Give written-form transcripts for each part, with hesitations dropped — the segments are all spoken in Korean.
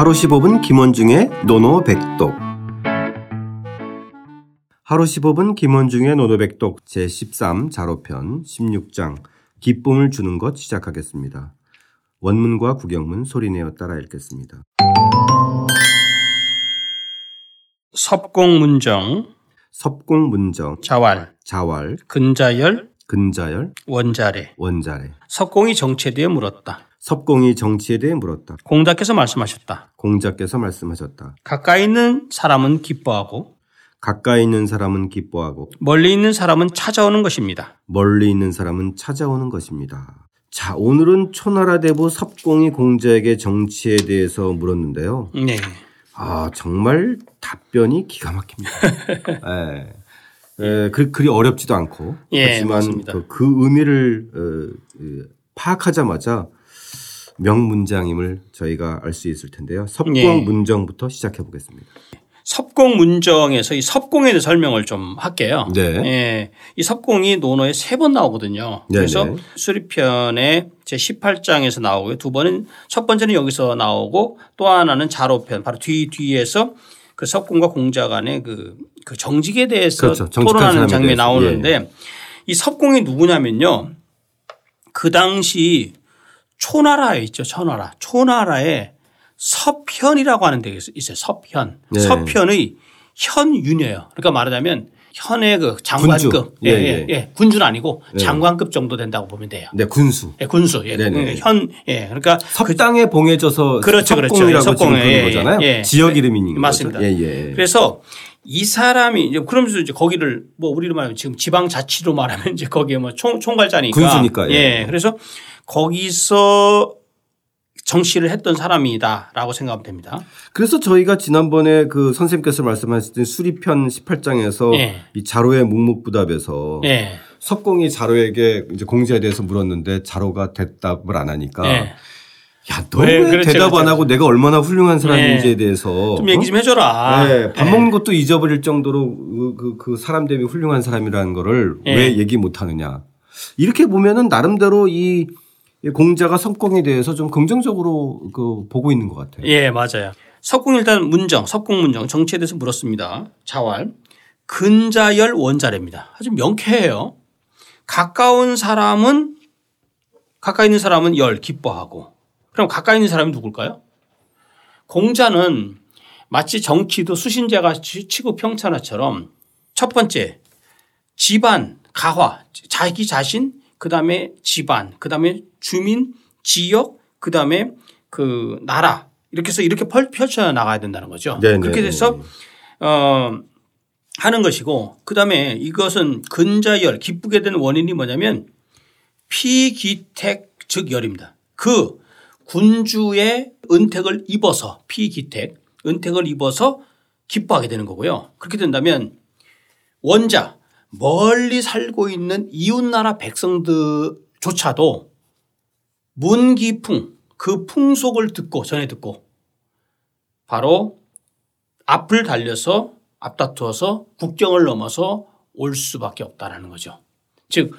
하루 15분 김원중의 논어백독. 하루 15분 김원중의 논어백독 제13 자로편 16장 기쁨을 주는 것 시작하겠습니다. 원문과 구경문 소리내어 따라 읽겠습니다. 섭공 문정, 섭공 문정, 자왈, 근자열, 원자래. 섭공이 정치에 대해 물었다. 공자께서 말씀하셨다. 가까이 있는 사람은 기뻐하고 멀리 있는 사람은 찾아오는 것입니다. 자, 오늘은 초나라 대부 섭공이 공자에게 정치에 대해서 물었는데요. 네. 아, 정말 답변이 기가 막힙니다. 네. 그리 어렵지도 않고. 예, 하지만 그 의미를 파악하자마자 명문장임을 저희가 알 수 있을 텐데요. 섭공 문정부터 시작해 보겠습니다. 섭공 문정에서 이 섭공에 대해 설명을 좀 할게요. 네. 예, 이 섭공이 논어에 3번 나오거든요. 그래서 네네. 수리편에 제18장에서 나오고요. 첫 번째는 여기서 나오고 또 하나는 자로편 바로 뒤에서 그 섭공과 공자 간의 그 정직에 대해서 그렇죠. 토론하는 장면이 나오는데 예. 이 섭공이 누구냐면요. 그 당시 초나라에 섭현이라고 하는 데가 있어요. 섭현. 네. 섭현의 현윤이에요. 그러니까 말하자면 현의 그 장관급. 군주. 예. 군주는 아니고 장관급 정도 된다고 보면 돼요. 네. 군수. 예. 네네. 그러니까 섭당에 봉해져서 그렇죠. 섭공이라고 부르는 거잖아요. 예. 지역 이름인 거죠. 맞습니다. 예. 그래서 이 사람이 이제 그러면서 이제 거기를 뭐 우리로 말하면 지금 지방자치로 말하면 이제 거기에 뭐 총괄자니까 군수니까. 예. 그래서 거기서 정치를 했던 사람이다라고 생각하면 됩니다. 그래서 저희가 지난번에 그 선생님께서 말씀하셨던 수리편 18장에서 이 자로의 묵묵부답에서 섭공이 자로에게 이제 공자에 대해서 물었는데 자로가 대답을 안 하니까 야, 너 왜 대답 안 하고 내가 얼마나 훌륭한 사람인지에 대해서 좀 얘기 좀 해줘라. 네, 밥 먹는 것도 잊어버릴 정도로 그 사람 대비 훌륭한 사람이라는 거를 왜 얘기 못 하느냐. 이렇게 보면은 나름대로 이 공자가 섭공에 대해서 좀 긍정적으로 보고 있는 것 같아요. 예, 맞아요. 섭공 일단 섭공 문정 정치에 대해서 물었습니다. 자왈 근자열 원자래입니다. 아주 명쾌해요. 가까이 있는 사람은 열 기뻐하고 그럼 가까이 있는 사람이 누굴까요? 공자는 마치 정치도 수신제가 치고 평천하처럼 첫 번째 집안 가화 자기 자신 그다음에 집안, 그다음에 주민, 지역, 그다음에 그 나라 이렇게 해서 이렇게 펼쳐 나가야 된다는 거죠. 네네. 그렇게 돼서 하는 것이고 그다음에 이것은 근자열 기쁘게 된 원인이 뭐냐면 피기택 즉 열입니다. 그 군주의 은택을 입어서 기뻐하게 되는 거고요. 그렇게 된다면 원자 멀리 살고 있는 이웃나라 백성들조차도 문기풍 그 풍속을 전해 듣고 바로 앞을 달려서 앞다투어서 국경을 넘어서 올 수밖에 없다라는 거죠. 즉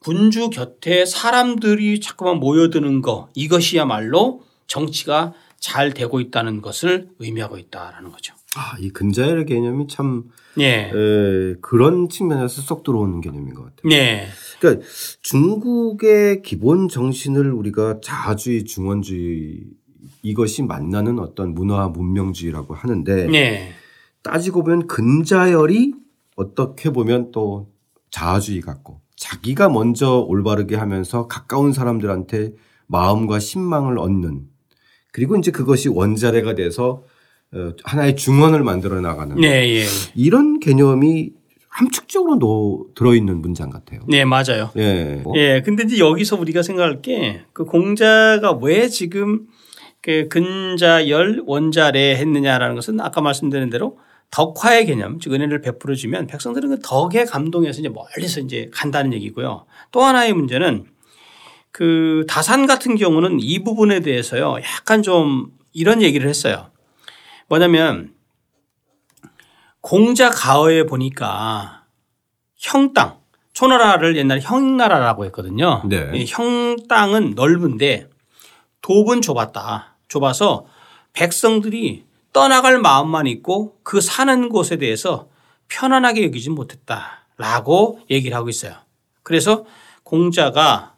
군주 곁에 사람들이 자꾸만 모여드는 거 이것이야말로 정치가 잘 되고 있다는 것을 의미하고 있다라는 거죠. 아, 이 근자열의 개념이 참 그런 측면에서 쏙 들어오는 개념인 것 같아요. 예. 그러니까 중국의 기본 정신을 우리가 자아주의, 중원주의 이것이 만나는 어떤 문화 문명주의라고 하는데 따지고 보면 근자열이 어떻게 보면 또 자아주의 같고 자기가 먼저 올바르게 하면서 가까운 사람들한테 마음과 신망을 얻는 그리고 이제 그것이 원자래가 돼서 하나의 중원을 만들어 나가는 이런 개념이 함축적으로 들어있는 문장 같아요. 네, 맞아요. 예. 근데 이제 여기서 우리가 생각할 게 그 공자가 왜 지금 그 근자열 원자래 했느냐라는 것은 아까 말씀드린 대로 덕화의 개념, 즉 은혜를 베풀어 주면 백성들은 그 덕에 감동해서 이제 멀리서 이제 간다는 얘기고요. 또 하나의 문제는 그 다산 같은 경우는 이 부분에 대해서요 약간 좀 이런 얘기를 했어요. 뭐냐면 공자 가어에 보니까 형땅 초나라를 옛날에 형나라라고 했거든요. 네. 형땅은 넓은데 돕은 좁아서 백성들이 떠나갈 마음만 있고 그 사는 곳에 대해서 편안하게 여기지 못했다라고 얘기를 하고 있어요. 그래서 공자가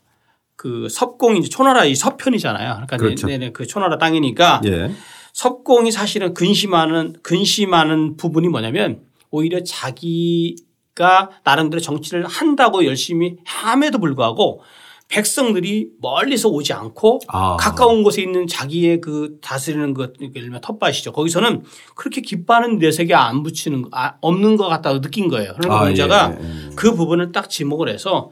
그 섭공이 이제 초나라 이 섭현이잖아요. 그러니까 그렇죠. 그 초나라 땅이니까 예. 섭공이 사실은 근심하는 부분이 뭐냐면 오히려 자기가 나름대로 정치를 한다고 열심히 함에도 불구하고 백성들이 멀리서 오지 않고 가까운 곳에 있는 자기의 그 다스리는 것, 예를 들면 텃밭이죠. 거기서는 그렇게 기뻐하는 내색이 안 붙이는, 없는 것 같다고 느낀 거예요. 그러니까 공자가 그 부분을 딱 지목을 해서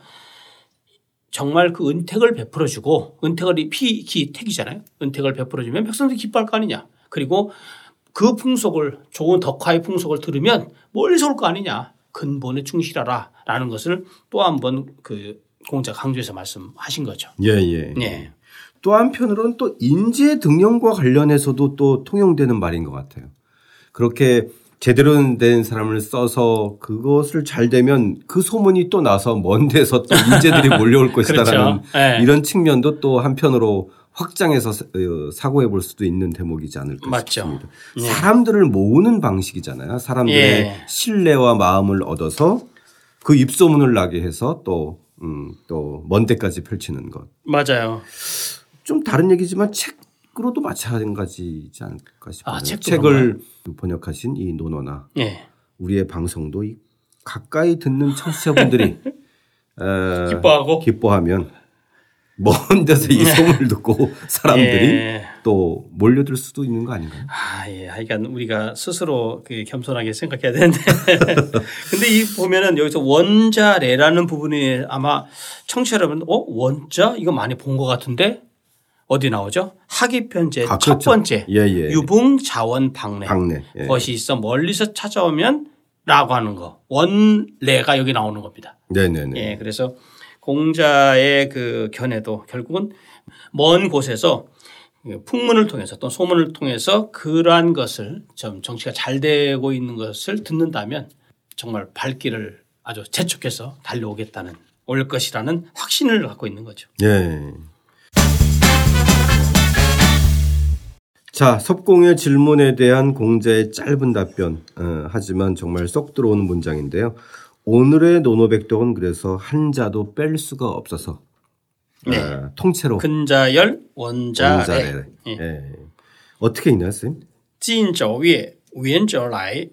정말 그 은택을 베풀어주고 은택을 피기택이잖아요. 은택을 베풀어주면 백성들이 기뻐할 거 아니냐. 그리고 그 풍속을 좋은 덕화의 풍속을 들으면 멀리서 올 거 아니냐. 근본에 충실하라 라는 것을 또 한 번 그 공자 강조해서 말씀하신 거죠. 예예. 예. 예. 또 한편으로는 또 인재 등용과 관련해서도 또 통용되는 말인 것 같아요. 그렇게 제대로 된 사람을 써서 그것을 잘 되면 그 소문이 또 나서 먼 데서 또 인재들이 몰려올 것이다라는 그렇죠. 네. 이런 측면도 또 한편으로 확장해서 사고해 볼 수도 있는 대목이지 않을까 싶습니다. 예. 사람들을 모으는 방식이잖아요. 사람들의 신뢰와 마음을 얻어서 그 입소문을 나게 해서 또 먼 데까지 펼치는 것. 맞아요. 좀 다른 얘기지만 책으로도 마찬가지지 않을까 싶어요. 책을 번역하신 이 논어나 우리의 방송도 이 가까이 듣는 청취자분들이 기뻐하면 먼 데서 이 소문을 듣고 사람들이 또 몰려들 수도 있는 거 아닌가요? 하여간 우리가 스스로 겸손하게 생각해야 되는데. 근데 이 보면은 여기서 원자래라는 부분이 아마 청취자 여러분, 원자? 이거 많이 본 것 같은데? 어디 나오죠? 학이편제 첫 번째. 예. 유붕 자원 방래. 것이 있어 멀리서 찾아오면 라고 하는 거. 원래가 여기 나오는 겁니다. 네네네. 예. 그래서 공자의 그 견해도 결국은 먼 곳에서 풍문을 통해서 또 소문을 통해서 그러한 것을 좀 정치가 잘 되고 있는 것을 듣는다면 정말 발길을 아주 재촉해서 달려오겠다는 올 것이라는 확신을 갖고 있는 거죠. 예. 자, 섭공의 질문에 대한 공자의 짧은 답변. 하지만 정말 쏙 들어오는 문장인데요. 오늘의 논어백독은 그래서 한자도 뺄 수가 없어서 통째로 근자열 원자래. 어떻게 읽나요, 선생님? 진저위에 우연저라이.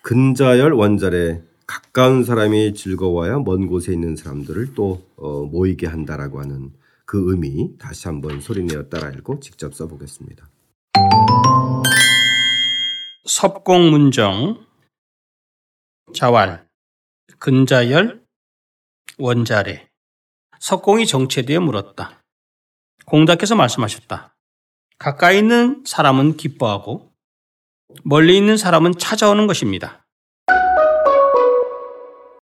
근자열 원자래. 가까운 사람이 즐거워야 먼 곳에 있는 사람들을 또 모이게 한다라고 하는 그 의미 다시 한번 소리내어 따라 읽고 직접 써보겠습니다. 섭공 문정 자왈 근자열 원자래. 섭공이 정체되어 물었다. 공자께서 말씀하셨다. 가까이 있는 사람은 기뻐하고 멀리 있는 사람은 찾아오는 것입니다.